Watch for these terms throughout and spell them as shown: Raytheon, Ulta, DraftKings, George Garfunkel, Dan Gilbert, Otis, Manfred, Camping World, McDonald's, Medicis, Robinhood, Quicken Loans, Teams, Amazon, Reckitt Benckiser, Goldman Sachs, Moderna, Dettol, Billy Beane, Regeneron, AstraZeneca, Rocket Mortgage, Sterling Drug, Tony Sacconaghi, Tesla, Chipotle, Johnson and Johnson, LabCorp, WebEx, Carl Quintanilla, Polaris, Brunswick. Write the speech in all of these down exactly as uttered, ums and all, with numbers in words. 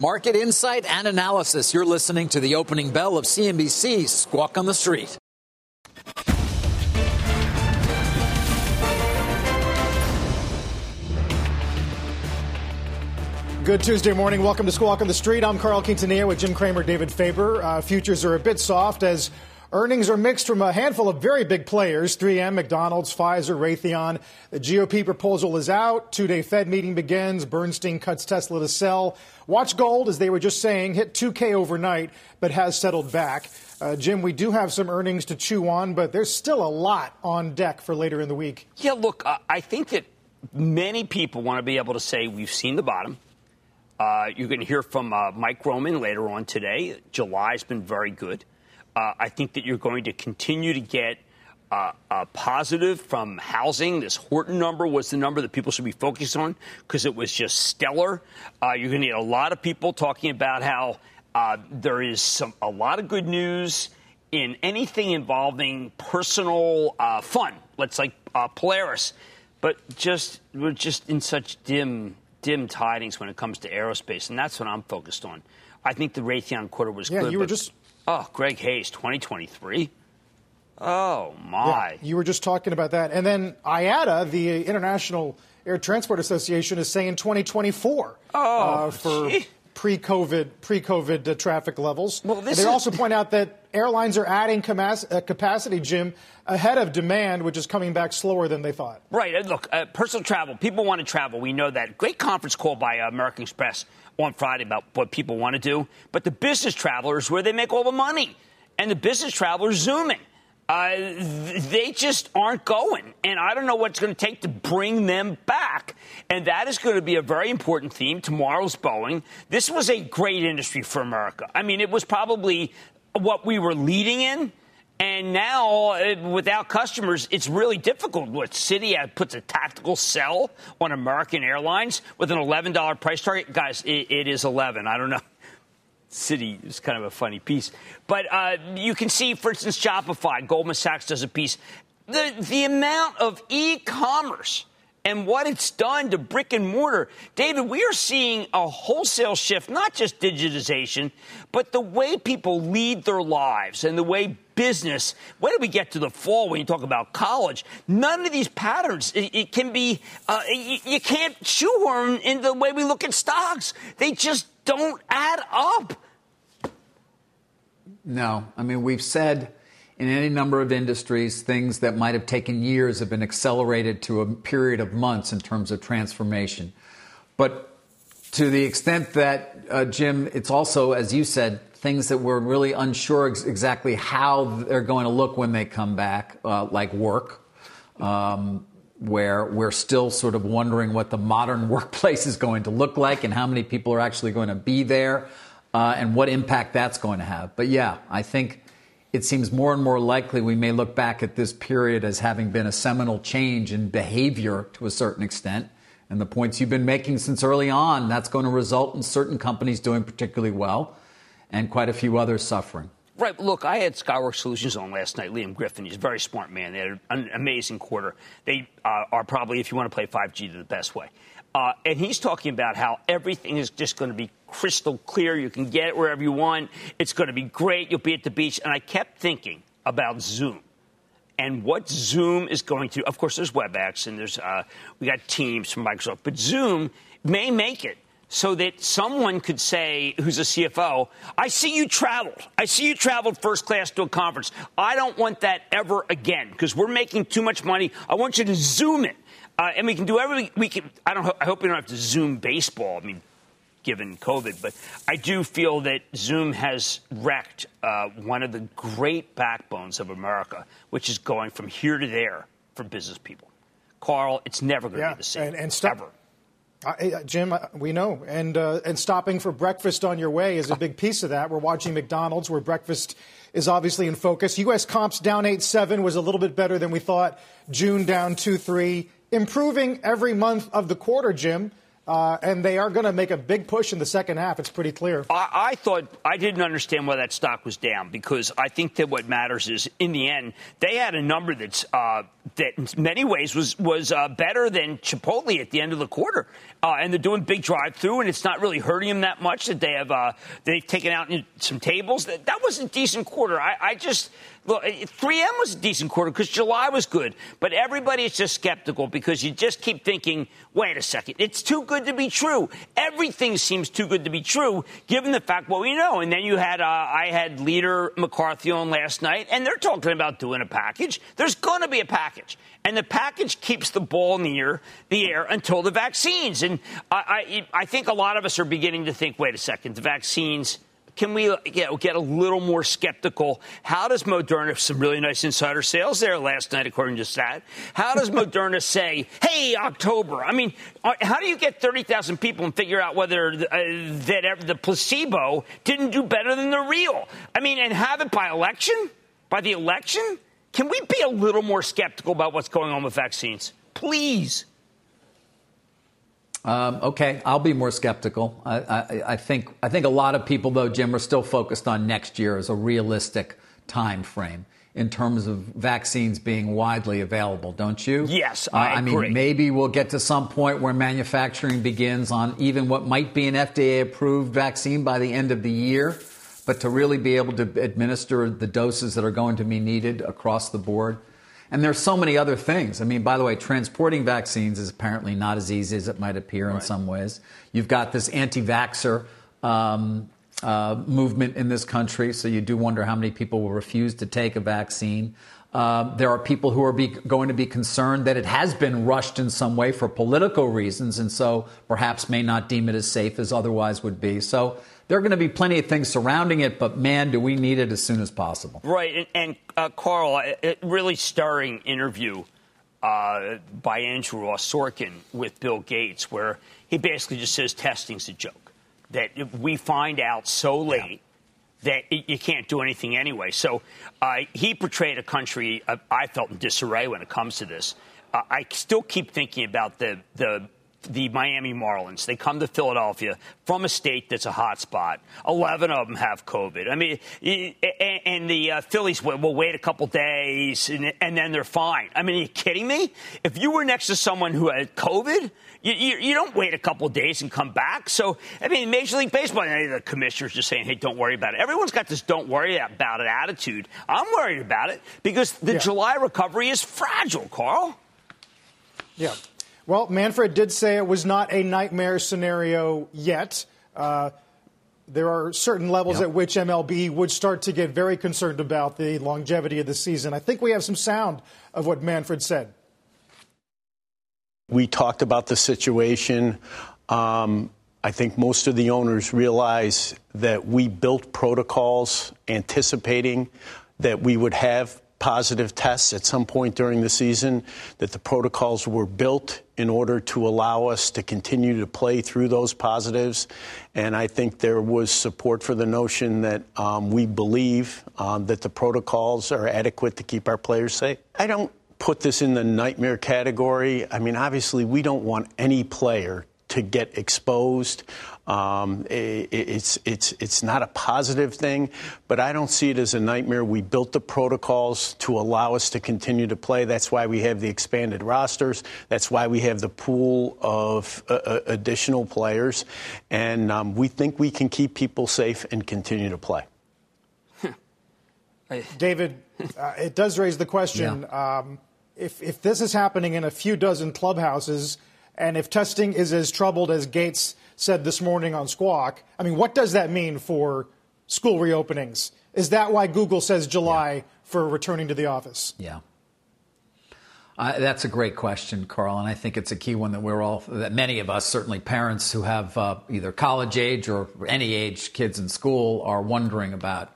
Market insight and analysis. You're listening to the opening bell of C N B C's Squawk on the Street. Good Tuesday morning. Welcome to Squawk on the Street. I'm Carl Quintanilla with Jim Cramer, David Faber. Uh, futures are a bit soft as earnings are mixed from a handful of very big players, three M, McDonald's, Pfizer, Raytheon. The G O P proposal is out. Two-day Fed meeting begins. Bernstein cuts Tesla to sell. Watch gold, as they were just saying, hit two K overnight, but has settled back. Uh, Jim, we do have some earnings to chew on, but there's still a lot on deck for later in the week. Yeah, look, uh, I think that many people want to be able to say we've seen the bottom. Uh, you're going to hear from uh, Mike Roman later on today. July's been very good. Uh, I think that you're going to continue to get uh, a positive from housing. This Horton number was the number that people should be focused on because it was just stellar. Uh, you're going to get a lot of people talking about how uh, there is some a lot of good news in anything involving personal uh, fun. Let's like uh, Polaris, but just we're just in such dim. dim tidings when it comes to aerospace, and that's what I'm focused on. I think the Raytheon quarter was yeah, good. Yeah, you were just... Oh, Greg Hayes, twenty twenty-three. Oh, my. Yeah, you were just talking about that. And then I A T A, the International Air Transport Association, is saying twenty twenty-four oh, uh, for gee. pre-COVID, pre-COVID uh, traffic levels. Well, this they is... also point out that airlines are adding camas- uh, capacity, Jim, ahead of demand, which is coming back slower than they thought. Right. And look, uh, personal travel. People want to travel. We know that. Great conference call by uh, American Express on Friday about what people want to do. But the business travelers, where they make all the money, and the business travelers zooming, uh, th- they just aren't going. And I don't know what it's going to take to bring them back. And that is going to be a very important theme. Tomorrow's Boeing. This was a great industry for America. I mean, it was probably what we were leading in, and now without customers, it's really difficult. What Citi puts a tactical sell on American Airlines with an eleven dollars price target. Guys, it, it is eleven. I don't know. Citi is kind of a funny piece. But uh, you can see, for instance, Shopify, Goldman Sachs does a piece. The, the amount of e-commerce and what it's done to brick and mortar. David, we are seeing a wholesale shift, not just digitization, but the way people lead their lives and the way business. When do we get to the fall when you talk about college? None of these patterns, it, it can be, uh, you, you can't shoehorn in the way we look at stocks. They just don't add up. No. I mean, we've said in any number of industries, things that might have taken years have been accelerated to a period of months in terms of transformation. But to the extent that, uh, Jim, it's also, as you said, things that we're really unsure ex- exactly how they're going to look when they come back, uh, like work, um, where we're still sort of wondering what the modern workplace is going to look like and how many people are actually going to be there uh, and what impact that's going to have. But, yeah, I think it seems more and more likely we may look back at this period as having been a seminal change in behavior to a certain extent. And the points you've been making since early on, that's going to result in certain companies doing particularly well and quite a few others suffering. Right. Look, I had Skyworks Solutions on last night. Liam Griffin, he's a very smart man. They had an amazing quarter. They uh, are probably, if you want to play five G, the best way. Uh, and he's talking about how everything is just going to be crystal clear. You can get it wherever you want. It's going to be great. You'll be at the beach. And I kept thinking about Zoom and what Zoom is going to. Of course, there's WebEx and there's uh, we got Teams from Microsoft. But Zoom may make it so that someone could say, who's a C F O, I see you traveled. I see you traveled first class to a conference. I don't want that ever again because we're making too much money. I want you to Zoom it. Uh, and we can do everything we can. I don't. I hope we don't have to Zoom baseball. I mean, given COVID, but I do feel that Zoom has wrecked uh, one of the great backbones of America, which is going from here to there for business people. Carl, it's never going to yeah, be the same. And, and stop, ever. I, Jim, we know. And uh, and stopping for breakfast on your way is a big piece of that. We're watching McDonald's, where breakfast is obviously in focus. U S comps down eight seven was a little bit better than we thought. June down two three. Improving every month of the quarter, Jim. Uh, and they are going to make a big push in the second half. It's pretty clear. I, I thought I didn't understand why that stock was down, because I think that what matters is, in the end, they had a number that's uh, that in many ways was was uh, better than Chipotle at the end of the quarter. Uh, and they're doing big drive through, and it's not really hurting them that much that they have uh, they've taken out some tables. That, that was a decent quarter. I, I just. Look, three M was a decent quarter because July was good, but everybody is just skeptical because you just keep thinking, wait a second, it's too good to be true. Everything seems too good to be true, given the fact what we know. And then you had, uh, I had Leader McCarthy on last night, and they're talking about doing a package. There's going to be a package. And the package keeps the ball near the air until the vaccines. And I, I, I think a lot of us are beginning to think, wait a second, the vaccines... Can we you know, get a little more skeptical? How does Moderna, some really nice insider sales there last night, according to Stat, how does Moderna say, hey, October? I mean, how do you get thirty thousand people and figure out whether uh, that the placebo didn't do better than the real? I mean, and have it by election? By the election? Can we be a little more skeptical about what's going on with vaccines? Please. Um, okay, I'll be more skeptical. I, I, I think I think a lot of people, though, Jim, are still focused on next year as a realistic time frame in terms of vaccines being widely available, don't you? Yes, I uh, I agree. mean, maybe we'll get to some point where manufacturing begins on even what might be an F D A-approved vaccine by the end of the year. But to really be able to administer the doses that are going to be needed across the board. And there's so many other things. I mean, by the way, transporting vaccines is apparently not as easy as it might appear in right. some ways. You've got this anti-vaxxer um, uh, movement in this country, so you do wonder how many people will refuse to take a vaccine. Uh, there are people who are be, going to be concerned that it has been rushed in some way for political reasons, and so perhaps may not deem it as safe as otherwise would be. So there are going to be plenty of things surrounding it, but, man, do we need it as soon as possible. Right. And, and uh, Carl, a really stirring interview uh, by Andrew Ross Sorkin with Bill Gates, where he basically just says testing's a joke, that if we find out so late yeah. that it, you can't do anything anyway. So uh, he portrayed a country, uh, I felt, in disarray when it comes to this. Uh, I still keep thinking about the the. The Miami Marlins. They come to Philadelphia from a state that's a hot spot. Eleven of them have COVID. I mean, and the uh, Phillies will wait a couple days, and, and then they're fine. I mean, are you kidding me? If you were next to someone who had COVID, you, you, you don't wait a couple days and come back. So, I mean, Major League Baseball, the commissioner's just saying, hey, don't worry about it. Everyone's got this don't worry about it attitude. I'm worried about it because the yeah. July recovery is fragile, Carl. Yeah. Well, Manfred did say it was not a nightmare scenario yet. Uh, there are certain levels yep. at which M L B would start to get very concerned about the longevity of the season. I think we have some sound of what Manfred said. We talked about the situation. Um, I think most of the owners realize that we built protocols anticipating that we would have positive tests at some point during the season, that the protocols were built in order to allow us to continue to play through those positives. And I think there was support for the notion that um, we believe um, that the protocols are adequate to keep our players safe. I don't put this in the nightmare category. I mean, obviously, we don't want any player to get exposed. Um, it, it's it's it's not a positive thing, but I don't see it as a nightmare. We built the protocols to allow us to continue to play. That's why we have the expanded rosters. That's why we have the pool of uh, additional players, and um, we think we can keep people safe and continue to play. David, uh, it does raise the question: yeah. um, if if this is happening in a few dozen clubhouses, and if testing is as troubled as Gates said this morning on Squawk, I mean, what does that mean for school reopenings? Is that why Google says July yeah. for returning to the office? Yeah. Uh, that's a great question, Carl, and I think it's a key one that we're all, that many of us, certainly parents who have uh, either college age or any age kids in school, are wondering about.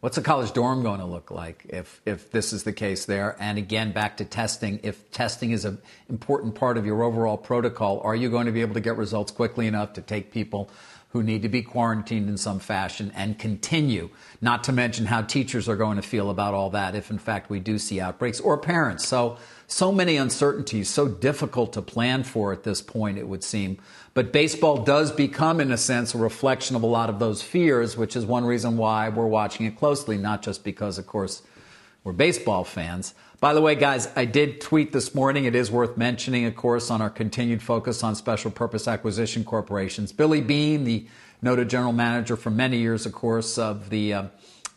What's a college dorm going to look like if, if this is the case there? And again, back to testing. If testing is an important part of your overall protocol, are you going to be able to get results quickly enough to take people who need to be quarantined in some fashion and continue, not to mention how teachers are going to feel about all that if, in fact, we do see outbreaks, or parents. So, so many uncertainties, so difficult to plan for at this point, it would seem. But baseball does become, in a sense, a reflection of a lot of those fears, which is one reason why we're watching it closely, not just because, of course, we're baseball fans. By the way, guys, I did tweet this morning. It is worth mentioning, of course, on our continued focus on special purpose acquisition corporations. Billy Beane, the noted general manager for many years, of course, of the uh,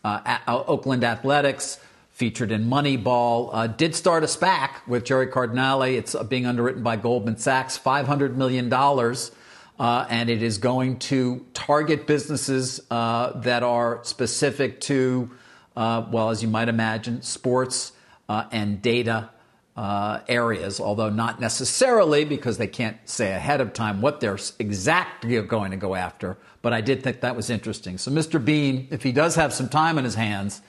uh, Oakland Athletics, featured in Moneyball, uh, did start a SPAC with Jerry Cardinale. It's being underwritten by Goldman Sachs, five hundred million dollars. Uh, and it is going to target businesses uh, that are specific to Uh, well, as you might imagine, sports uh, and data uh, areas, although not necessarily, because they can't say ahead of time what they're exactly going to go after. But I did think that was interesting. So Mister Beane, if he does have some time in his hands,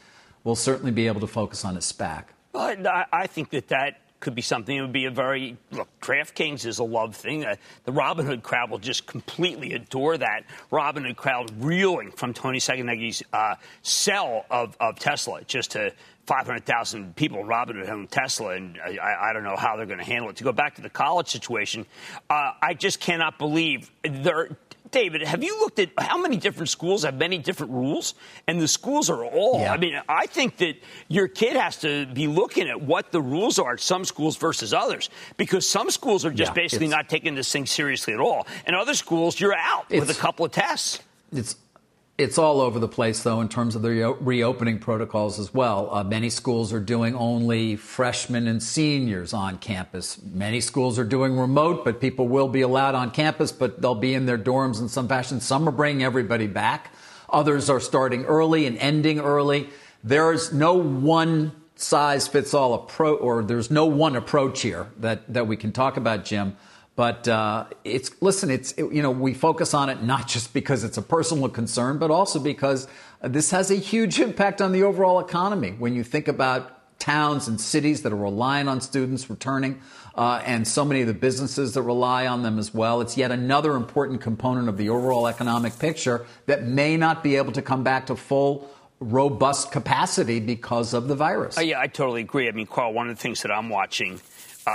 will certainly be able to focus on his SPAC. Well, I think that that could be something. It would be a very, look, DraftKings is a love thing. Uh, the Robinhood crowd will just completely adore that. Robinhood crowd reeling from Tony Sacconaghi's uh, sell of, of Tesla just to five hundred thousand people in Robinhood own Tesla, and I, I don't know how they're going to handle it. To go back to the college situation, uh, I just cannot believe there. David, have you looked at how many different schools have many different rules? And the schools are all. Yeah. I mean, I think that your kid has to be looking at what the rules are at some schools versus others, because some schools are just yeah, basically not taking this thing seriously at all. And other schools, you're out with a couple of tests. It's it's all over the place, though, in terms of the re- reopening protocols as well. Uh, many schools are doing only freshmen and seniors on campus. Many schools are doing remote, but people will be allowed on campus, but they'll be in their dorms in some fashion. Some are bringing everybody back. Others are starting early and ending early. There's no one size fits all approach, or there's no one approach here that, that we can talk about, Jim. But uh, it's listen, it's it, you know, we focus on it not just because it's a personal concern, but also because this has a huge impact on the overall economy. When you think about towns and cities that are relying on students returning uh, and so many of the businesses that rely on them as well, it's yet another important component of the overall economic picture that may not be able to come back to full robust capacity because of the virus. Oh, yeah, I totally agree. I mean, Carl, one of the things that I'm watching Uh,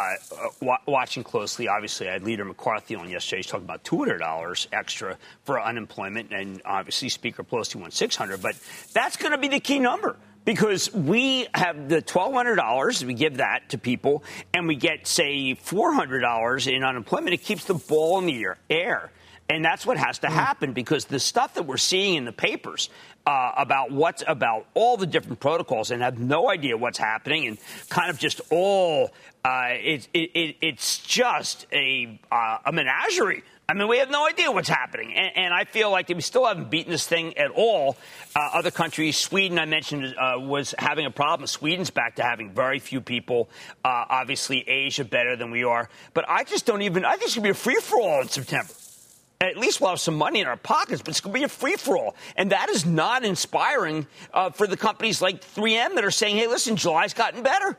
w- watching closely, obviously, I had Leader McCarthy on yesterday. He's talking about two hundred dollars extra for unemployment, and obviously Speaker Pelosi won six hundred dollars. But that's going to be the key number, because we have the twelve hundred dollars, we give that to people, and we get, say, four hundred dollars in unemployment. It keeps the ball in the air. And that's what has to happen, because the stuff that we're seeing in the papers uh, about what's about all the different protocols and have no idea what's happening and kind of just all uh, it, it, it's just a, uh, a menagerie. I mean, we have no idea what's happening. And, and I feel like we still haven't beaten this thing at all. Uh, other countries, Sweden, I mentioned, uh, was having a problem. Sweden's back to having very few people. Uh, obviously, Asia better than we are. But I just don't even I think it's going to be a free-for-all in September. At least we'll have some money in our pockets, but it's going to be a free-for-all. And that is not inspiring uh, for the companies like three M that are saying, hey, listen, July's gotten better.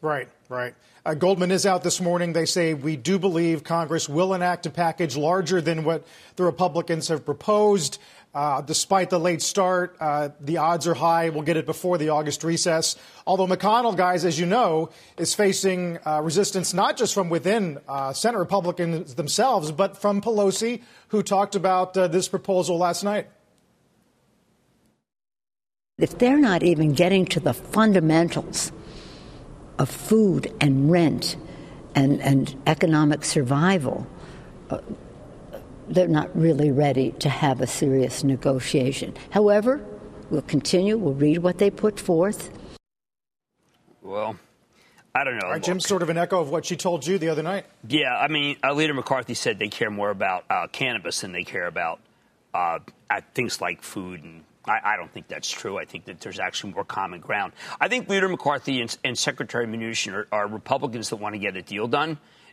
Right, right. Uh, Goldman is out this morning. They say, we do believe Congress will enact a package larger than what the Republicans have proposed. Uh, despite the late start, uh, the odds are high we'll get it before the August recess. Although McConnell, guys, as you know, is facing uh, resistance not just from within uh, Senate Republicans themselves, but from Pelosi, who talked about uh, this proposal last night. If they're not even getting to the fundamentals of food and rent and, and economic survival, uh, they're not really ready to have a serious negotiation. However, we'll continue. We'll read what they put forth. Well, I don't know. Right, Jim's sort of an echo of what she told you the other night. Yeah, I mean, uh, Leader McCarthy said they care more about uh, cannabis than they care about uh, things like food. And I, I don't think that's true. I think that there's actually more common ground. I think Leader McCarthy and, and Secretary Mnuchin are, are Republicans that want to get a deal done.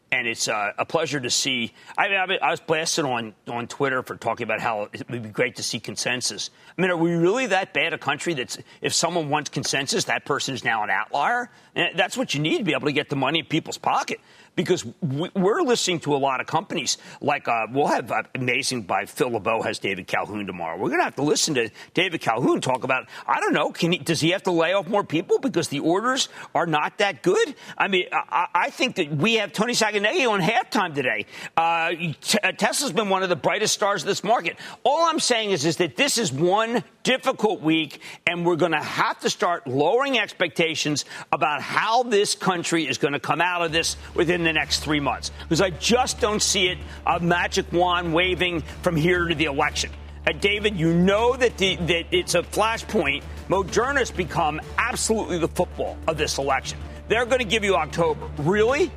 And it's uh, a pleasure to see. I mean, I was blasted on, on Twitter for talking about how it would be great to see consensus. I mean, are we really that bad a country that if someone wants consensus, that person is now an outlier? And that's what you need to be able to get the money in people's pocket. because we're listening to a lot of companies. Like uh, we'll have uh, Amazing by Phil LeBeau has David Calhoun tomorrow. We're going to have to listen to David Calhoun talk about, I don't know, can he, does he have to lay off more people because the orders are not that good? I mean, I, I think that we have Tony Sacconaghi on halftime today. Uh, t- Tesla's been one of the brightest stars of this market. All I'm saying is, is that this is one difficult week, and we're going to have to start lowering expectations about how this country is going to come out of this within the next three months. Because I just don't see it a magic wand waving from here to the election. Uh, David, you know that, the, that it's a flashpoint. Moderna's become absolutely the football of this election. They're going to give you October. Really?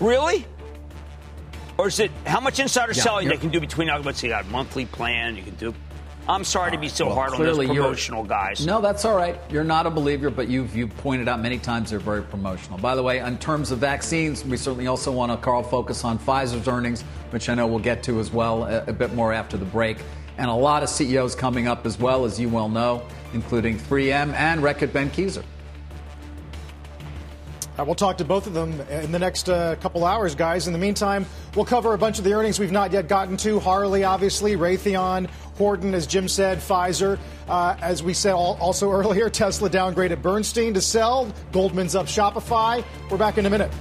Really? Or is it how much insider yeah, selling they can do between now? Let's see, you got a monthly plan. You can do. I'm sorry to be so well, hard on those promotional guys. No, that's all right. You're not a believer, but you've you've pointed out many times they're very promotional. By the way, in terms of vaccines, we certainly also want to, Carl, focus on Pfizer's earnings, which I know we'll get to as well a, a bit more after the break. And a lot of C E Os coming up as well, as you well know, including three M and Reckitt Benckiser. Uh, we'll talk to both of them in the next uh, couple hours, guys. In the meantime, we'll cover a bunch of the earnings we've not yet gotten to. Harley, obviously, Raytheon, Horton, as Jim said, Pfizer. Uh, as we said all, also earlier, Tesla downgraded Bernstein to sell. Goldman's up Shopify. We're back in a minute.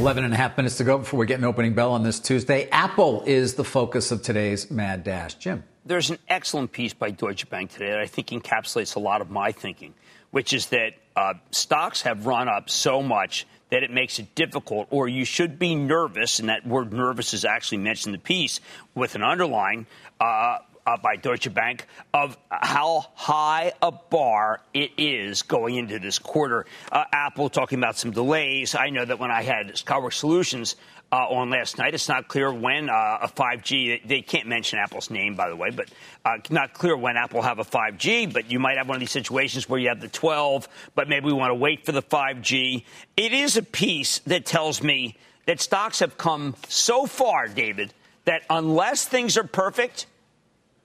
eleven and a half minutes to go before we get an opening bell on this Tuesday. Apple is the focus of today's Mad Dash. Jim. There's an excellent piece by Deutsche Bank today that I think encapsulates a lot of my thinking, which is that uh, stocks have run up so much that it makes it difficult, or you should be nervous, and that word nervous is actually mentioned in the piece with an underline uh, uh, by Deutsche Bank, of how high a bar it is going into this quarter. Uh, Apple talking about some delays. I know that when I had Skyworks Solutions uh, on last night, it's not clear when uh, a five G, they can't mention Apple's name, by the way, but uh, not clear when Apple have a five G, but you might have one of these situations where you have the twelve, but maybe we want to wait for the five G. It is a piece that tells me that stocks have come so far, David, that unless things are perfect,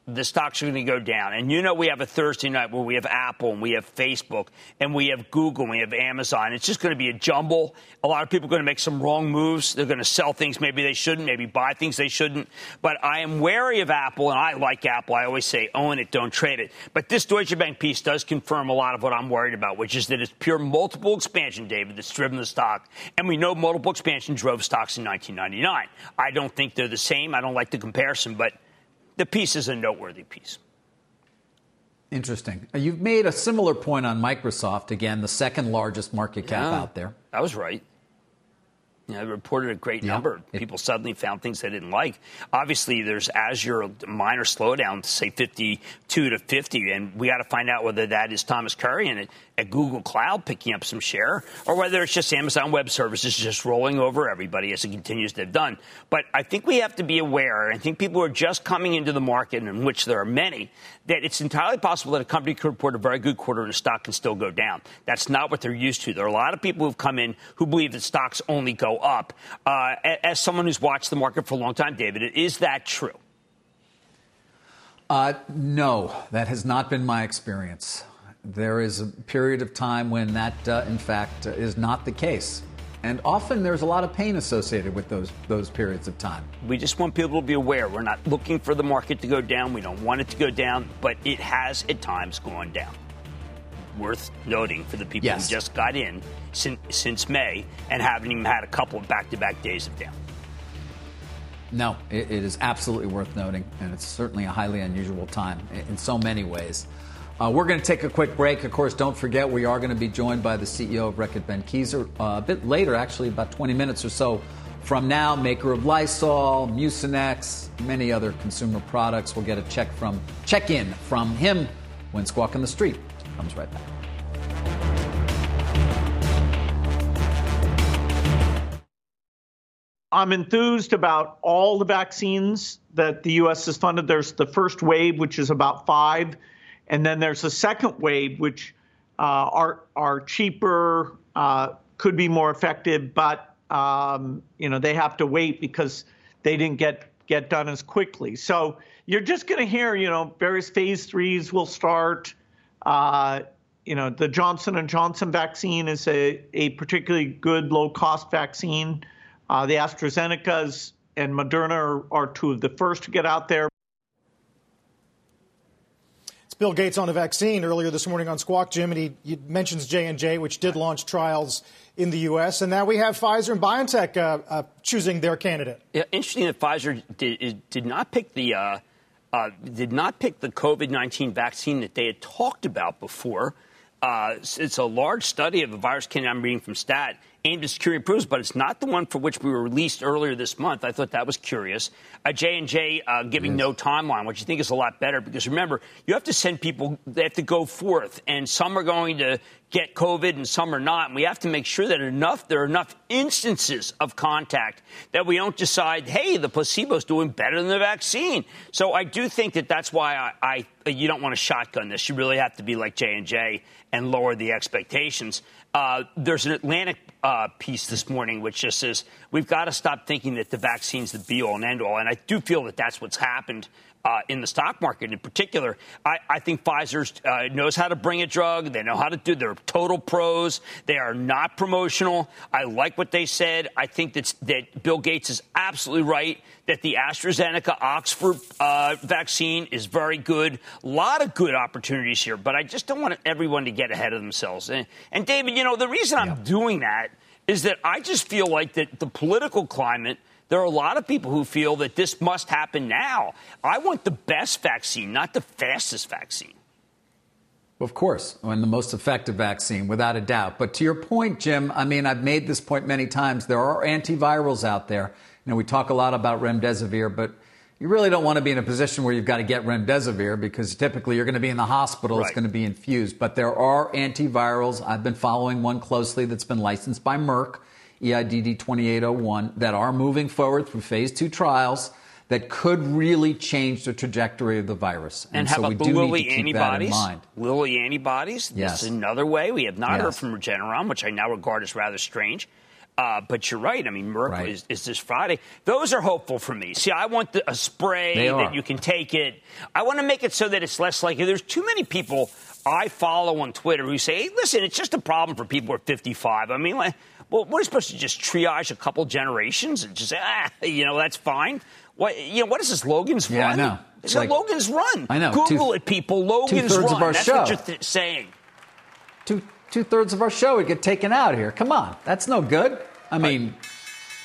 the stocks are going to go down. And, you know, we have a Thursday night where we have Apple and we have Facebook and we have Google and we have Amazon. It's just going to be a jumble. A lot of people are going to make some wrong moves. They're going to sell things maybe they shouldn't, maybe buy things they shouldn't. But I am wary of Apple, and I like Apple. I always say own it, don't trade it. But this Deutsche Bank piece does confirm a lot of what I'm worried about, which is that it's pure multiple expansion, David, that's driven the stock. And we know multiple expansion drove stocks in nineteen ninety-nine. I don't think they're the same. I don't like the comparison, but the piece is a noteworthy piece. Interesting. You've made a similar point on Microsoft, again, the second largest market cap yeah, out there. I was right. You know, I reported a great yeah, number. People it, suddenly found things they didn't like. Obviously, there's Azure minor slowdown, say fifty-two to fifty, and we got to find out whether that is Thomas Curry and at Google Cloud picking up some share, or whether it's just Amazon Web Services just rolling over everybody as it continues to have done. But I think we have to be aware, and I think people are just coming into the market, in which there are many, that it's entirely possible that a company could report a very good quarter and a stock can still go down. That's not what they're used to. There are a lot of people who've come in who believe that stocks only go up. Uh, as someone who's watched the market for a long time, David, is that true? Uh, no, that has not been my experience. There is a period of time when that, uh, in fact, uh, is not the case. And often there's a lot of pain associated with those those periods of time. We just want people to be aware. We're not looking for the market to go down. We don't want it to go down, but it has at times gone down. Worth noting for the people yes, who just got in since, since May and haven't even had a couple of back-to-back days of down. No, it, it is absolutely worth noting, and it's certainly a highly unusual time in so many ways. Uh, we're going to take a quick break. Of course, don't forget, we are going to be joined by the C E O of Reckitt Benckiser uh, a bit later, actually, about twenty minutes or so from now. Maker of Lysol, Mucinex, many other consumer products. We'll get a check from check-in from him when Squawk on the Street comes right back. I'm enthused about all the vaccines that the U S has funded. There's the first wave, which is about five. And then there's a second wave, which uh, are are cheaper, uh, could be more effective, but um, you know, they have to wait because they didn't get get done as quickly. So you're just going to hear, you know, various phase threes will start. Uh, you know, the Johnson and Johnson vaccine is a, a particularly good low-cost vaccine. Uh, the AstraZenecas and Moderna are, are two of the first to get out there. It's Bill Gates on a vaccine earlier this morning on Squawk Jim, and he, he mentions J and J, which did launch trials in the U S, and now we have Pfizer and BioNTech uh, uh, choosing their candidate. Yeah, interesting that Pfizer did, did not pick the uh, uh, did not pick the COVID nineteen vaccine that they had talked about before. Uh, it's a large study of a virus candidate I'm reading from Stat aimed at securing approvals, but it's not the one for which we were released earlier this month. I thought that was curious. Uh, J and J uh, giving yes. no timeline, which I think is a lot better because, remember, you have to send people, they have to go forth, and some are going to get COVID and some are not. And we have to make sure that enough there are enough instances of contact that we don't decide, hey, the placebo's doing better than the vaccine. So I do think that that's why I, I you don't want to shotgun this. You really have to be like J and J and lower the expectations. Uh, there's an Atlantic uh, piece this morning which just says we've got to stop thinking that the vaccine's the be-all and end-all. And I do feel that that's what's happened. Uh, in the stock market in particular, I, I think Pfizer uh, knows how to bring a drug. They know how to do their total pros. They are not promotional. I like what they said. I think that's, that Bill Gates is absolutely right that the AstraZeneca Oxford uh, vaccine is very good. A lot of good opportunities here, but I just don't want everyone to get ahead of themselves. And, and David, you know, the reason I'm yeah. doing that is that I just feel like that the political climate there are a lot of people who feel that this must happen now. I want the best vaccine, not the fastest vaccine. Of course, and the most effective vaccine, without a doubt. But to your point, Jim, I mean, I've made this point many times. There are antivirals out there. You know, we talk a lot about remdesivir, but you really don't want to be in a position where you've got to get remdesivir because typically you're going to be in the hospital. Right. It's going to be infused. But there are antivirals. I've been following one closely that's been licensed by Merck. E I D D twenty-eight oh one that are moving forward through phase two trials that could really change the trajectory of the virus. And, and how so about we do Lilly need to keep antibodies? That in mind. Lilly antibodies? Yes. This is another way. We have not yes. heard from Regeneron, which I now regard as rather strange. Uh, but you're right. I mean, Merck right. is, is this Friday. Those are hopeful for me. See, I want the, a spray that you can take it. I want to make it so that it's less likely. There's too many people I follow on Twitter who say, hey, listen, it's just a problem for people who are fifty-five. I mean, like, well, we're supposed to just triage a couple generations and just say, ah, you know, that's fine. What, you know, what is this, Logan's yeah, Run? Yeah, I know. It's like, Logan's Run. I know. Google two, it, people. Logan's two-thirds Run. Of our that's show. What you're th- saying. Two, two-thirds of our show would get taken out here. Come on. That's no good. I mean,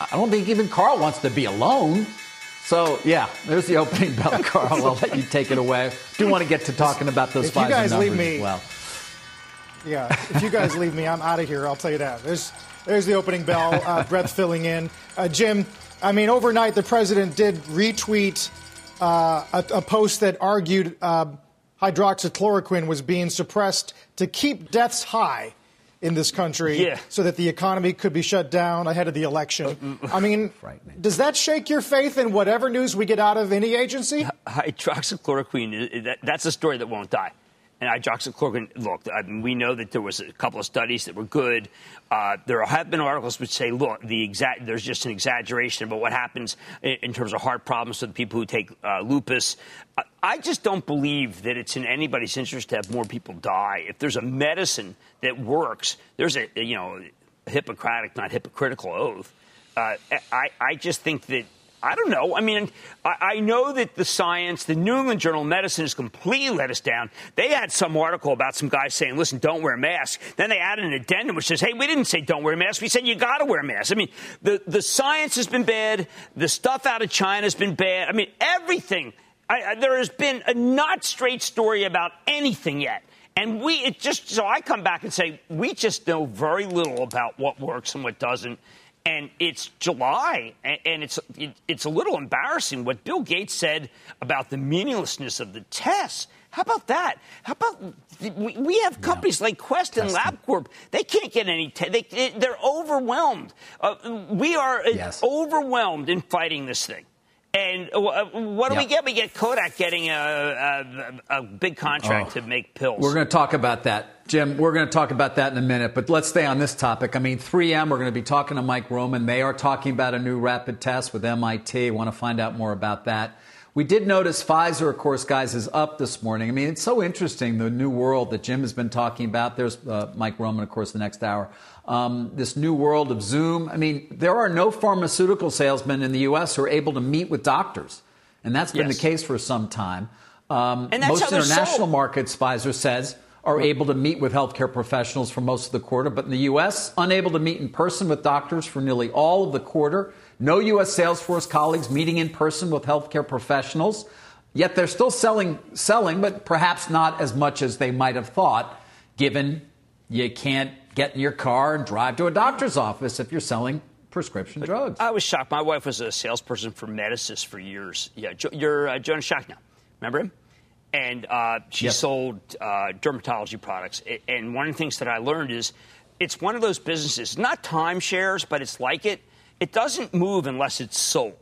I, I don't think even Carl wants to be alone. So, yeah, there's the opening bell, Carl. I'll let you take it away. I do want to get to talking about those Pfizer numbers leave me, as well. Yeah, if you guys leave me, I'm out of here. I'll tell you that. There's... There's the opening bell. Uh, Brett filling in. Uh, Jim, I mean, overnight the president did retweet uh, a, a post that argued uh, hydroxychloroquine was being suppressed to keep deaths high in this country yeah. so that the economy could be shut down ahead of the election. I mean, does that shake your faith in whatever news we get out of any agency? Hydroxychloroquine, that's a story that won't die. And hydroxychloroquine, look, I mean, we know that there was a couple of studies that were good. Uh, there have been articles which say, look, the exact, there's just an exaggeration about what happens in, in terms of heart problems to the people who take uh, lupus. I, I just don't believe that it's in anybody's interest to have more people die. If there's a medicine that works, there's a, you know, Hippocratic, not hypocritical oath. Uh, I, I just think that. I don't know. I mean, I, I know that the science, the New England Journal of Medicine has completely let us down. They had some article about some guy saying, listen, don't wear a mask. Then they added an addendum which says, hey, we didn't say don't wear a mask. We said you got to wear a mask. I mean, the, the science has been bad. The stuff out of China has been bad. I mean, everything. I, I, there has been a not straight story about anything yet. And we it just so I come back and say we just know very little about what works and what doesn't. And it's July, and it's it's a little embarrassing what Bill Gates said about the meaninglessness of the tests. How about that? How about we have companies yeah. like Quest and Testing. LabCorp? They can't get any te- – they, they're overwhelmed. Uh, we are yes. overwhelmed in fighting this thing. And uh, what do yeah. we get? We get Kodak getting a, a, a big contract oh, to make pills. We're going to talk about that. Jim, we're going to talk about that in a minute, but let's stay on this topic. I mean, three M, we're going to be talking to Mike Roman. They are talking about a new rapid test with M I T. Want to find out more about that. We did notice Pfizer, of course, guys, is up this morning. I mean, it's so interesting, the new world that Jim has been talking about. There's uh, Mike Roman, of course, the next hour. Um, this new world of Zoom. I mean, there are no pharmaceutical salesmen in the U S who are able to meet with doctors. And that's been yes. the case for some time. Um, and that's most international sold. markets, Pfizer says, are able to meet with healthcare professionals for most of the quarter. But in the U S, unable to meet in person with doctors for nearly all of the quarter. No U S sales force colleagues meeting in person with healthcare professionals, yet they're still selling, selling, but perhaps not as much as they might have thought, given you can't get in your car and drive to a doctor's office if you're selling prescription but drugs. I was shocked. My wife was a salesperson for Medicis for years. Yeah, you're uh, John Shocknow. Remember him? And uh, she yes. sold uh, dermatology products. And one of the things that I learned is it's one of those businesses, not timeshares, but it's like it. It doesn't move unless it's sold.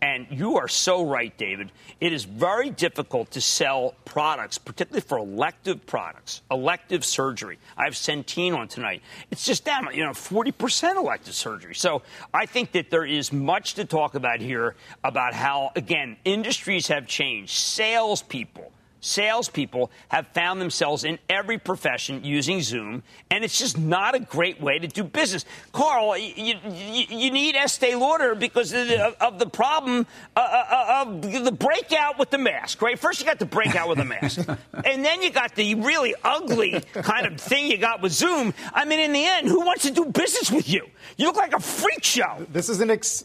And you are so right, David. It is very difficult to sell products, particularly for elective products, elective surgery. I have Centene on tonight. It's just down, you know, forty percent elective surgery. So I think that there is much to talk about here about how, again, industries have changed. Salespeople, salespeople have found themselves in every profession using Zoom, and it's just not a great way to do business. Carl, you, you, you need Estee Lauder because of the, of the problem uh, of the breakout with the mask, right? First you got the breakout with the mask, and then you got the really ugly kind of thing you got with Zoom. I mean, in the end, who wants to do business with you? You look like a freak show. This is an ex...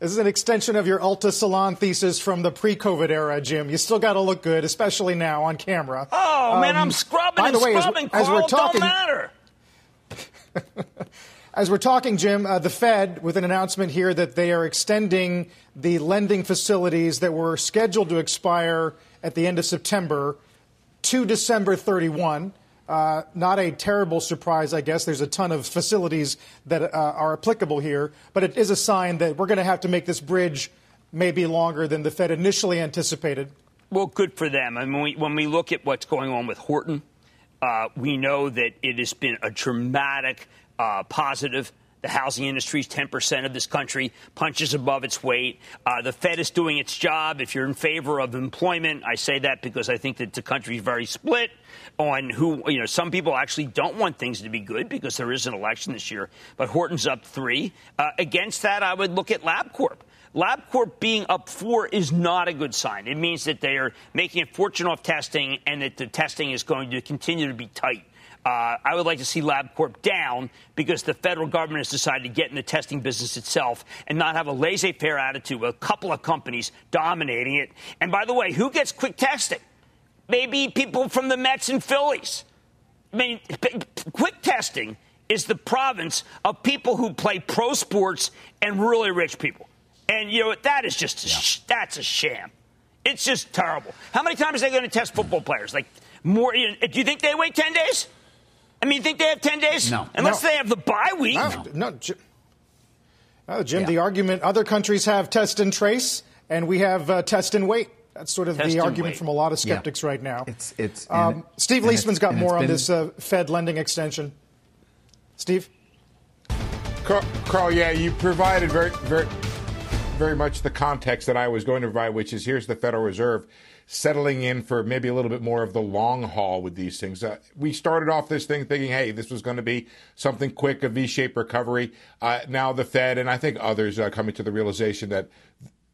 This is an extension of your Ulta salon thesis from the pre-COVID era, Jim. You still got to look good, especially now on camera. Oh, um, man, I'm scrubbing by and the way, scrubbing, as, as Carl, we're talking, don't matter. As we're talking, Jim, uh, the Fed, with an announcement here that they are extending the lending facilities that were scheduled to expire at the end of September to December thirty-first. Uh, not a terrible surprise, I guess. There's a ton of facilities that uh, are applicable here, but it is a sign that we're going to have to make this bridge maybe longer than the Fed initially anticipated. Well, good for them. I mean, we, when we look at what's going on with Horton, uh, we know that it has been a dramatic uh, positive. The housing industry is ten percent of this country, punches above its weight. Uh, the Fed is doing its job. If you're in favor of employment, I say that because I think that the country is very split on who, you know, some people actually don't want things to be good because there is an election this year. But Horton's up three. Uh, against that, I would look at LabCorp. LabCorp being up four is not a good sign. It means that they are making a fortune off testing and that the testing is going to continue to be tight. Uh, I would like to see LabCorp down because the federal government has decided to get in the testing business itself and not have a laissez-faire attitude with a couple of companies dominating it. And by the way, who gets quick testing? Maybe people from the Mets and Phillies. I mean, quick testing is the province of people who play pro sports and really rich people. And, you know what? That is just a sh- that's a sham. It's just terrible. How many times are they going to test football players? Like more? You know, do you think they wait ten days? I mean, you think they have ten days? No. Unless no. they have the bye week. No, no. no, no Jim, yeah. the argument, other countries have test and trace, and we have uh, test and wait. That's sort of test the argument wait. from a lot of skeptics yeah. right now. It's, it's, um, it, Steve Leisman's got more on been... this uh, Fed lending extension. Steve? Carl, Carl, yeah, you provided very, very, very much the context that I was going to provide, which is here's the Federal Reserve settling in for maybe a little bit more of the long haul with these things. Uh, we started off this thing thinking, hey, this was going to be something quick, a V-shaped recovery. Uh, now the Fed and I think others are coming to the realization that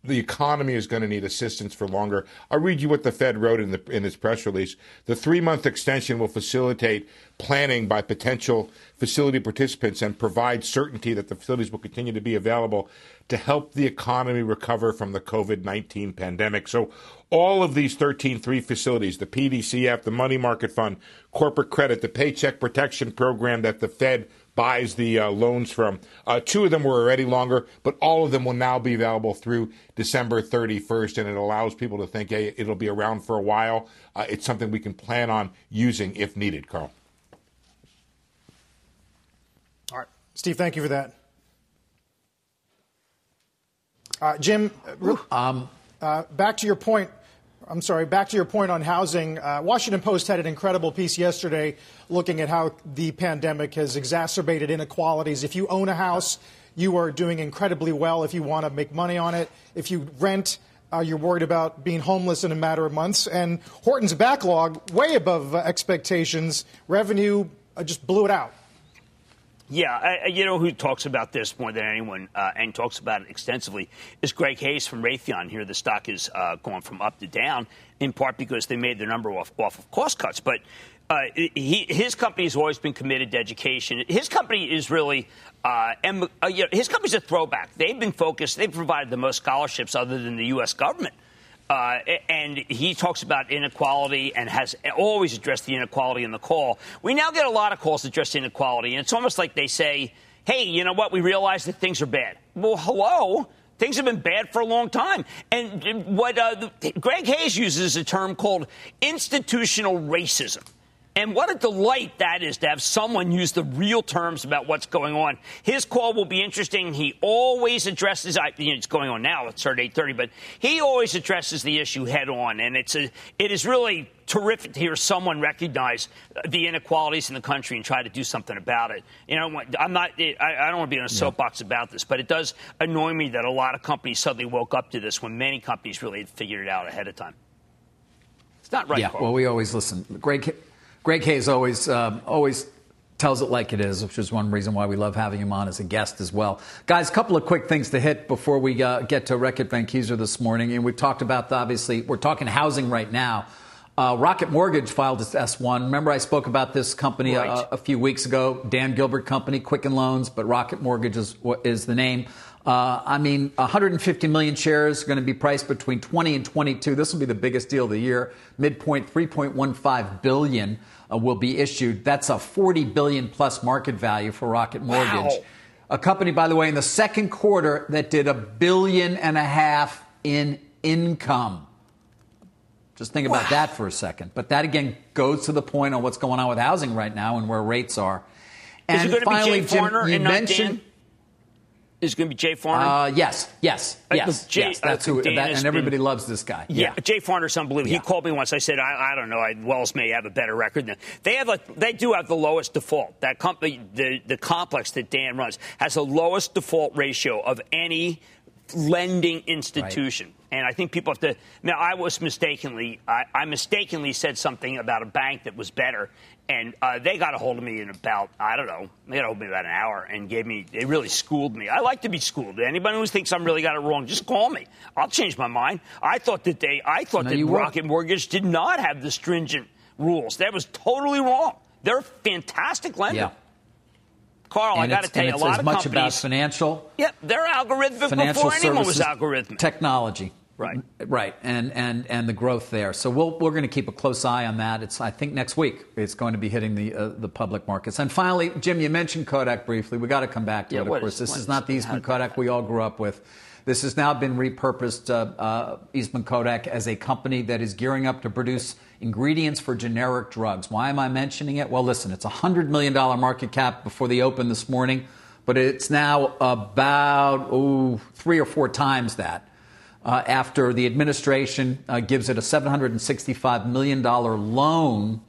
the economy is going to need assistance for longer. I'll read you what the Fed wrote in the in its press release. The three-month extension will facilitate planning by potential facility participants and provide certainty that the facilities will continue to be available to help the economy recover from the COVID nineteen pandemic. So all of these thirteen three facilities, the P D C F, the Money Market Fund, corporate credit, the Paycheck Protection Program that the Fed buys the uh, loans from. Uh, two of them were already longer, but all of them will now be available through December thirty-first, and it allows people to think, hey, it'll be around for a while. Uh, it's something we can plan on using if needed, Carl. All right. Steve, thank you for that. Uh, Jim, um, uh, back to your point I'm sorry, back to your point on housing. Uh, Washington Post had an incredible piece yesterday looking at how the pandemic has exacerbated inequalities. If you own a house, you are doing incredibly well if you want to make money on it. If you rent, uh, you're worried about being homeless in a matter of months. And Horton's backlog, way above uh, expectations. Revenue uh, just blew it out. Yeah, I, you know who talks about this more than anyone uh, and talks about it extensively is Greg Hayes from Raytheon. Here, the stock is uh, going from up to down, in part because they made their number off, off of cost cuts. But uh, he, his company has always been committed to education. His company is really uh, and, uh, you know, his company's a throwback. They've been focused. They've provided the most scholarships other than the U S government. Uh, and he talks about inequality and has always addressed the inequality in the call. We now get a lot of calls that address inequality, and it's almost like they say, hey, you know what, we realize that things are bad. Well, hello, things have been bad for a long time. And what uh, the, Greg Hayes uses a term called institutional racism. And what a delight that is to have someone use the real terms about what's going on. His call will be interesting. He always addresses, you know, it's going on now, it's at eight thirty, but he always addresses the issue head on. And it's a, it is really terrific to hear someone recognize the inequalities in the country and try to do something about it. You know, I'm not, I, I don't want to be on a soapbox about this, but it does annoy me that a lot of companies suddenly woke up to this when many companies really had figured it out ahead of time. It's not right, yeah, Carl. Well, we always listen. Greg. Greg Hayes always um, always tells it like it is, which is one reason why we love having him on as a guest as well. Guys, a couple of quick things to hit before we uh, get to Reckitt Benckiser this morning. And we've talked about, the, obviously, we're talking housing right now. Uh, Rocket Mortgage filed its S one. Remember I spoke about this company right. a, a few weeks ago, Dan Gilbert Company, Quicken Loans, but Rocket Mortgage is, is the name. Uh, I mean, one hundred fifty million shares are going to be priced between twenty and twenty-two. This will be the biggest deal of the year. Midpoint three point one five billion dollars uh, will be issued. That's a forty billion dollars plus market value for Rocket Mortgage. Wow. A company, by the way, in the second quarter that did a billion and a half in income. Just think wow. about that for a second. But that, again, goes to the point on what's going on with housing right now and where rates are. And Is it going to finally, be Jim, Farner you and mentioned. Not Dan? Is it going to be Jay Farner? Uh, yes, yes, yes, uh, Jay, yes. That's uh, who, that, and everybody been, loves this guy. Yeah, yeah. Jay Farner's unbelievable. Yeah. He called me once. I said, I, I don't know. I, Wells may have a better record than they have. A, they do have the lowest default. That company, the the complex that Dan runs, has the lowest default ratio of any lending institution. Right. And I think people have to. Now, I was mistakenly, I, I mistakenly said something about a bank that was better, and uh, they got a hold of me in about, I don't know, they got a hold of me about an hour and gave me. They really schooled me. I like to be schooled. Anybody who thinks I'm really got it wrong, just call me. I'll change my mind. I thought that they, I thought no, that Rocket Mortgage did not have the stringent rules. That was totally wrong. They're a fantastic lender. Yeah. Carl, and I got to tell you, a lot of companies. It's much about financial. Yep, they're algorithmic before anyone was algorithmic. Technology. Right. Right. And, and, and the growth there. So we'll, we're going to keep a close eye on that. It's, I think next week it's going to be hitting the uh, the public markets. And finally, Jim, you mentioned Kodak briefly. We've got to come back to yeah, it, of course. Is, this is not the Eastman Kodak we all grew up with. This has now been repurposed, uh, uh, Eastman Kodak, as a company that is gearing up to produce ingredients for generic drugs. Why am I mentioning it? Well, listen, it's a one hundred million dollars market cap before the open this morning, but it's now about ooh, three or four times that. Uh, after the administration uh, gives it a seven hundred sixty-five million dollars loan,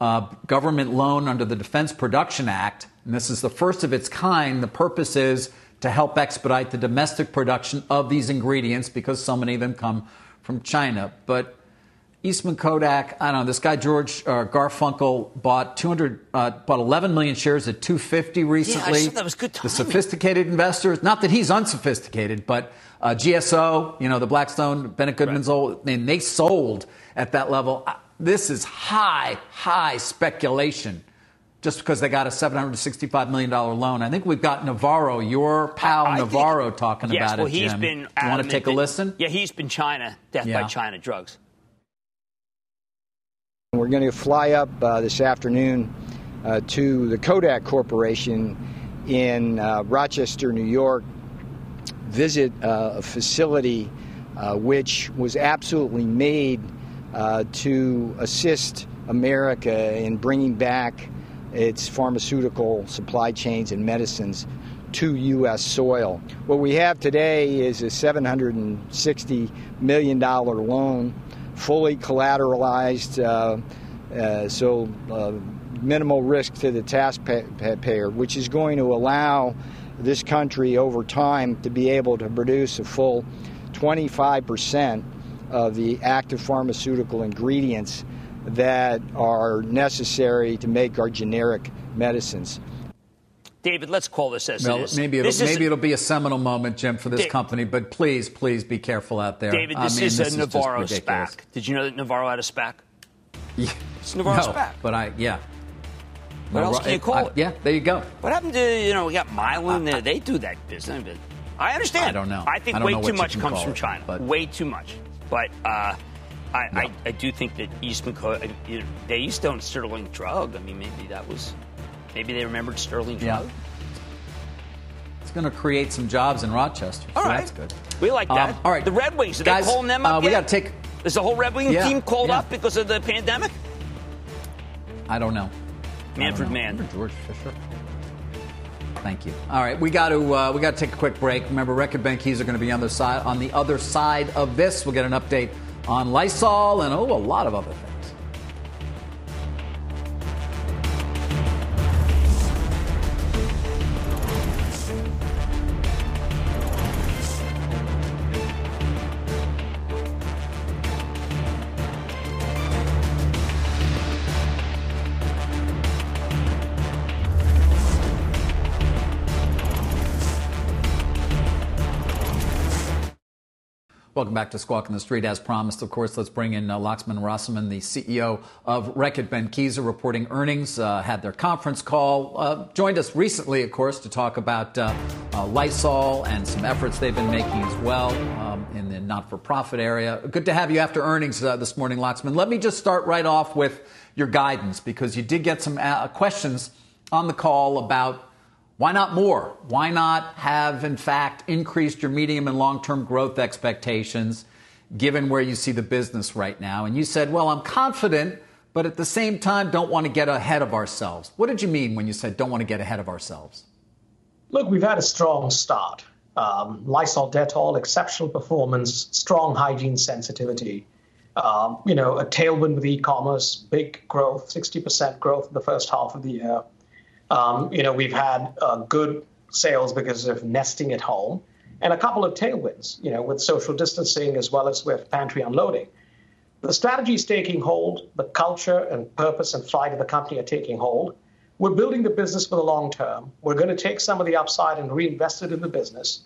uh, government loan under the Defense Production Act. And this is the first of its kind. The purpose is to help expedite the domestic production of these ingredients because so many of them come from China. But Eastman Kodak, I don't know, this guy George uh, Garfunkel bought two hundred, uh, bought eleven million shares at two fifty recently. Yeah, I that was good timing. The sophisticated investors, not that he's unsophisticated, but uh, G S O, you know, the Blackstone, Bennett Goodman's right. old, and they sold at that level. This is high, high speculation just because they got a seven hundred sixty-five million dollars loan. I think we've got Navarro, your pal I, I Navarro, think, talking yes, about well, it, Jim. He's been Do you want to take a listen? Yeah, he's been China, death yeah. by China drugs. We're going to fly up uh, this afternoon uh, to the Kodak Corporation in uh, Rochester, New York, visit uh, a facility uh, which was absolutely made uh, to assist America in bringing back its pharmaceutical supply chains and medicines to U S soil. What we have today is a seven hundred sixty million dollars loan fully collateralized, uh, uh, so uh, minimal risk to the taxpayer, which is going to allow this country over time to be able to produce a full twenty-five percent of the active pharmaceutical ingredients that are necessary to make our generic medicines. David, let's call this as well, it is. Maybe, it'll, this maybe is, it'll be a seminal moment, Jim, for this David, company, but please, please be careful out there. David, this I mean, is this a is Navarro SPAC. Did you know that Navarro had a SPAC? Yeah. It's Navarro no, SPAC. But I, yeah. What Navarro, else can you call it? I, yeah, there you go. What happened to, you know, we got Mylan there. They do that business. I understand. I don't know. I think I way know too much comes from it, China. But, way too much. But uh, I, no. I, I do think that Eastman Kodak, you know, they used to own Sterling Drug. I mean, maybe that was... Maybe they remembered Sterling Drug. Yeah. It's going to create some jobs in Rochester. So all right. That's good. We like that. Um, all right. The Red Wings, are Guys, they calling them up uh, we got to take... Is the whole Red Wing yeah, team called yeah. up because of the pandemic? I don't know. Manfred Mann. George Fisher. Thank you. All right. We got to uh, we got to take a quick break. Remember, Reckitt Benckiser are going to be on the, side, on the other side of this. We'll get an update on Lysol and, oh, a lot of other things. Welcome back to Squawk on the Street. As promised, of course, let's bring in uh, Laxman Narasimhan, the C E O of Reckitt Benckiser, reporting earnings, uh, had their conference call, uh, joined us recently, of course, to talk about uh, uh, Lysol and some efforts they've been making as well um, in the not-for-profit area. Good to have you after earnings uh, this morning, Laxman. Let me just start right off with your guidance, because you did get some uh, questions on the call about why not more? Why not have, in fact, increased your medium and long-term growth expectations, given where you see the business right now? And you said, well, I'm confident, but at the same time, don't want to get ahead of ourselves. What did you mean when you said don't want to get ahead of ourselves? Look, we've had a strong start. Um, Lysol, Dettol, exceptional performance, strong hygiene sensitivity. Um, you know, a tailwind with e-commerce, big growth, sixty percent growth in the first half of the year. Um, you know, we've had uh, good sales because of nesting at home and a couple of tailwinds, you know, with social distancing as well as with pantry unloading. The strategy is taking hold. The culture and purpose and flight of the company are taking hold. We're building the business for the long term. We're going to take some of the upside and reinvest it in the business.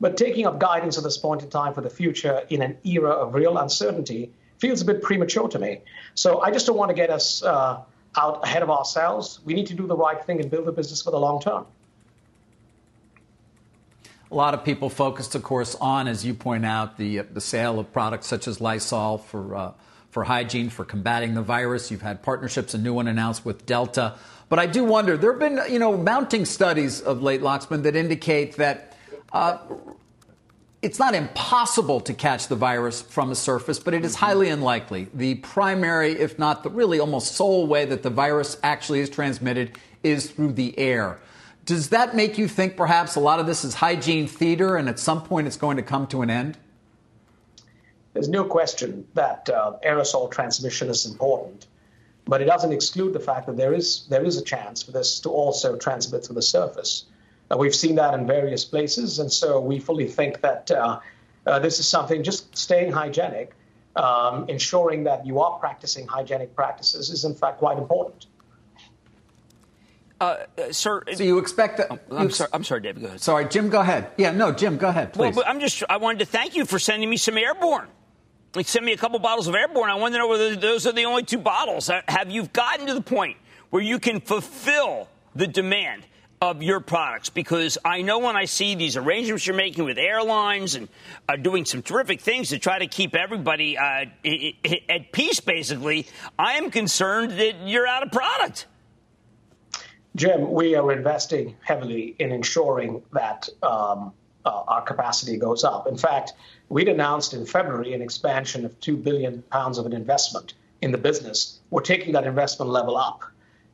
But taking up guidance at this point in time for the future in an era of real uncertainty feels a bit premature to me. So I just don't want to get us... Uh, out ahead of ourselves. We need to do the right thing and build the business for the long term. A lot of people focused, of course, on, as you point out, the uh, the sale of products such as Lysol for uh, for hygiene, for combating the virus. You've had partnerships, a new one announced with Delta. But I do wonder, there have been, you know, mounting studies of late, Laxman, that indicate that uh, it's not impossible to catch the virus from a surface, but it is highly unlikely. The primary, if not the really almost sole way that the virus actually is transmitted is through the air. Does that make you think perhaps a lot of this is hygiene theater and at some point it's going to come to an end? There's no question that uh, aerosol transmission is important, but it doesn't exclude the fact that there is, there is a chance for this to also transmit through the surface. Uh, we've seen that in various places, and so we fully think that uh, uh, this is something, just staying hygienic, um, ensuring that you are practicing hygienic practices is, in fact, quite important. Uh, uh, sir, so you expect that... Oh, I'm, you, sorry, I'm sorry, David, go ahead. Sorry, Jim, go ahead. Yeah, no, Jim, go ahead, please. Well, but I'm just, I wanted to thank you for sending me some Airborne. Like, send me a couple bottles of Airborne. I want to know whether those are the only two bottles. Have you gotten to the point where you can fulfill the demand of your products? Because I know when I see these arrangements you're making with airlines and uh, doing some terrific things to try to keep everybody uh, at peace, basically, I am concerned that you're out of product. Jim, we are investing heavily in ensuring that um, uh, our capacity goes up. In fact, we'd announced in February an expansion of two billion pounds of an investment in the business. We're taking that investment level up,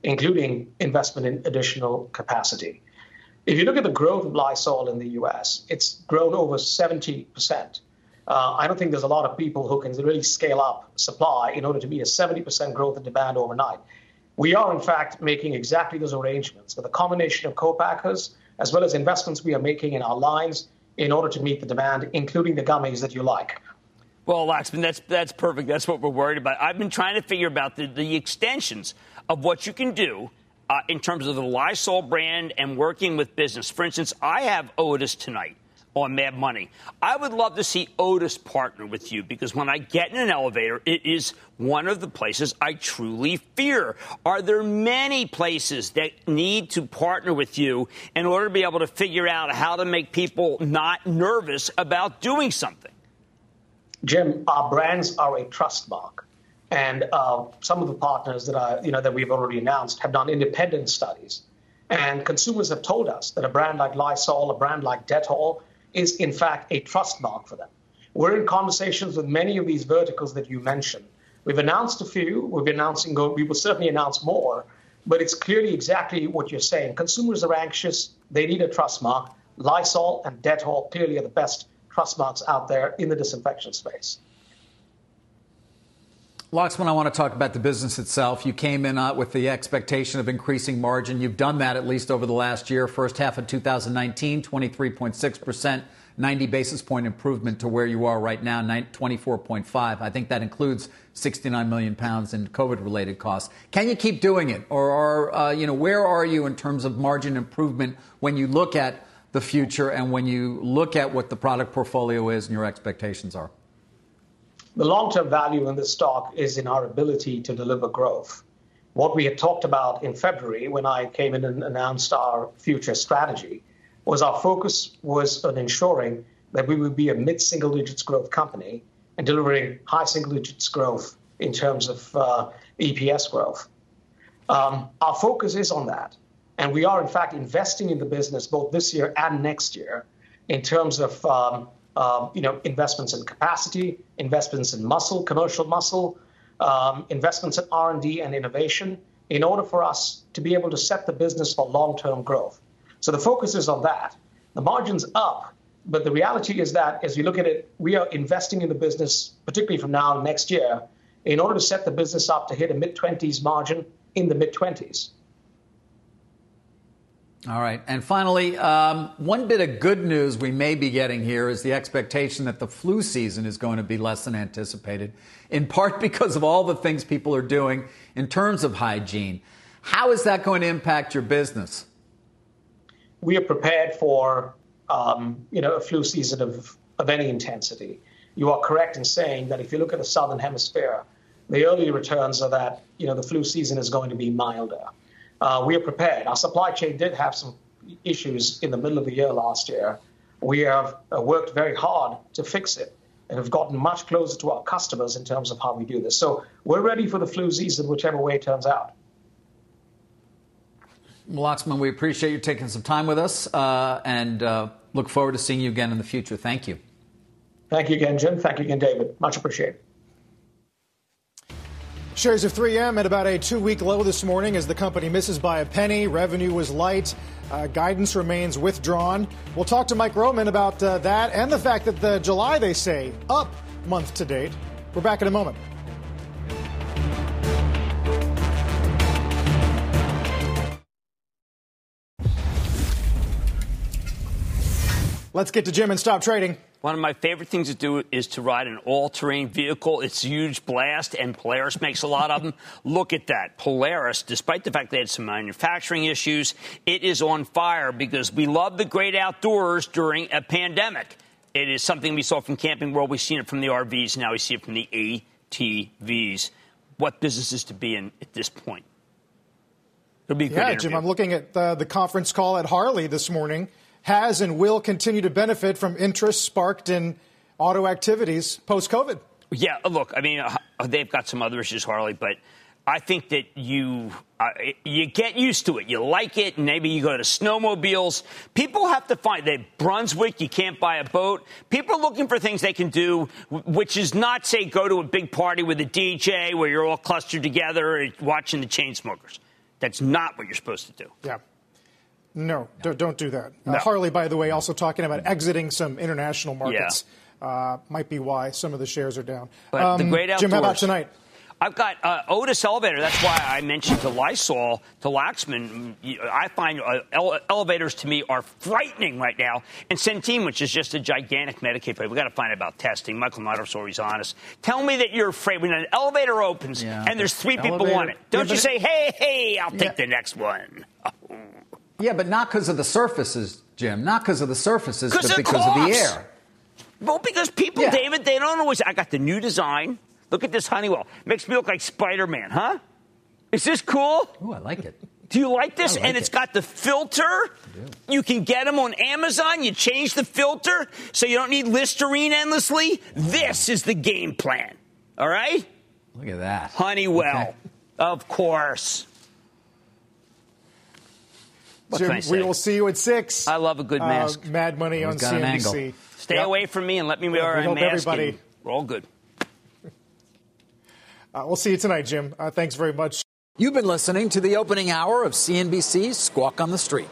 including investment in additional capacity. If you look at the growth of Lysol in the U S, it's grown over seventy percent. Uh, I don't think there's a lot of people who can really scale up supply in order to meet a seventy percent growth in demand overnight. We are, in fact, making exactly those arrangements with a combination of co-packers as well as investments we are making in our lines in order to meet the demand, including the gummies that you like. Well, Laxman, that's that's perfect. That's what we're worried about. I've been trying to figure about the, the extensions of what you can do uh, in terms of the Lysol brand and working with business. For instance, I have Otis tonight on Mad Money. I would love to see Otis partner with you because when I get in an elevator, it is one of the places I truly fear. Are there many places that need to partner with you in order to be able to figure out how to make people not nervous about doing something? Jim, our brands are a trust mark. And uh, some of the partners that I, you know, that we've already announced have done independent studies. And consumers have told us that a brand like Lysol, a brand like Dettol, is in fact a trust mark for them. We're in conversations with many of these verticals that you mentioned. We've announced a few. We've been announcing, we will certainly announce more, but it's clearly exactly what you're saying. Consumers are anxious. They need a trust mark. Lysol and Dettol clearly are the best trust marks out there in the disinfection space. Laxman, I want to talk about the business itself. You came in uh, with the expectation of increasing margin. You've done that at least over the last year. First half of two thousand nineteen, twenty-three point six percent, ninety basis point improvement to where you are right now, twenty-four point five. I think that includes sixty-nine million pounds in COVID-related costs. Can you keep doing it? Or are, uh, you know, where are you in terms of margin improvement when you look at the future and when you look at what the product portfolio is and your expectations are? The long-term value in this stock is in our ability to deliver growth. What we had talked about in February when I came in and announced our future strategy was our focus was on ensuring that we would be a mid-single digits growth company and delivering high single digits growth in terms of uh, E P S growth. Um, our focus is on that. And we are, in fact, investing in the business both this year and next year in terms of um, Um, you know, investments in capacity, investments in muscle, commercial muscle, um, investments in R and D and innovation in order for us to be able to set the business for long-term growth. So the focus is on that. The margin's up, but the reality is that as you look at it, we are investing in the business, particularly from now and next year, in order to set the business up to hit a mid-twenties margin in the mid-twenties. All right. And finally, um, one bit of good news we may be getting here is the expectation that the flu season is going to be less than anticipated, in part because of all the things people are doing in terms of hygiene. How is that going to impact your business? We are prepared for, um, you know, a flu season of, of any intensity. You are correct in saying that if you look at the Southern Hemisphere, the early returns are that, you know, the flu season is going to be milder. Uh, we are prepared. Our supply chain did have some issues in the middle of the year last year. We have uh, worked very hard to fix it and have gotten much closer to our customers in terms of how we do this. So we're ready for the flu season, whichever way it turns out. Laxman, we appreciate you taking some time with us uh, and uh, look forward to seeing you again in the future. Thank you. Thank you again, Jim. Thank you again, David. Much appreciated. Shares of three M at about a two-week low this morning as the company misses by a penny. Revenue was light. Uh, guidance remains withdrawn. We'll talk to Mike Roman about uh, that and the fact that the July, they say, up month to date. We're back in a moment. Let's get to Jim and stop trading. One of my favorite things to do is to ride an all-terrain vehicle. It's a huge blast, and Polaris makes a lot of them. Look at that. Polaris, despite the fact they had some manufacturing issues, it is on fire because we love the great outdoors during a pandemic. It is something we saw from Camping World. We've seen it from the R Vs. Now we see it from the A T Vs. What business is to be in at this point? It'll be a good yeah, interview. Jim, I'm looking at the, the conference call at Harley this morning. Has and will continue to benefit from interest sparked in auto activities post-COVID. Yeah, look, I mean, they've got some other issues, Harley, but I think that you uh, you get used to it. You like it. Maybe you go to snowmobiles. People have to find that Brunswick, you can't buy a boat. People are looking for things they can do, which is not, say, go to a big party with a D J where you're all clustered together watching the Chainsmokers. That's not what you're supposed to do. Yeah. No, no, don't do that. No. Uh, Harley, by the way, also talking about exiting some international markets. Yeah. uh, might be why some of the shares are down. But um, the great outdoors. Jim, how about tonight? I've got uh, Otis Elevator. That's why I mentioned to Lysol, to Laxman. I find uh, ele- elevators to me are frightening right now. And Centene, which is just a gigantic Medicaid play. We've got to find out about testing. Michael Motto's always honest. Tell me that you're afraid when an elevator opens yeah, and there's three elevator, people on it. Don't yeah, you say, hey, hey, I'll yeah. take the next one. Yeah, but not because of the surfaces, Jim. Not because of the surfaces, but because of the air. Well, because people, yeah. David, they don't always. I got the new design. Look at this Honeywell. Makes me look like Spider-Man, huh? Is this cool? Ooh, I like it. Do you like this? Like and it's it. got the filter. You can get them on Amazon. You change the filter so you don't need Listerine endlessly. Wow. This is the game plan. All right? Look at that. Honeywell. Okay. Of course. What Jim, can I say? We will see you at six. I love a good mask. Uh, Mad Money Always on C N B C. Stay yep. away from me and let me wear yep, a mask. Everybody. We're all good. Uh, we'll see you tonight, Jim. Uh, thanks very much. You've been listening to the opening hour of C N B C's Squawk on the Street.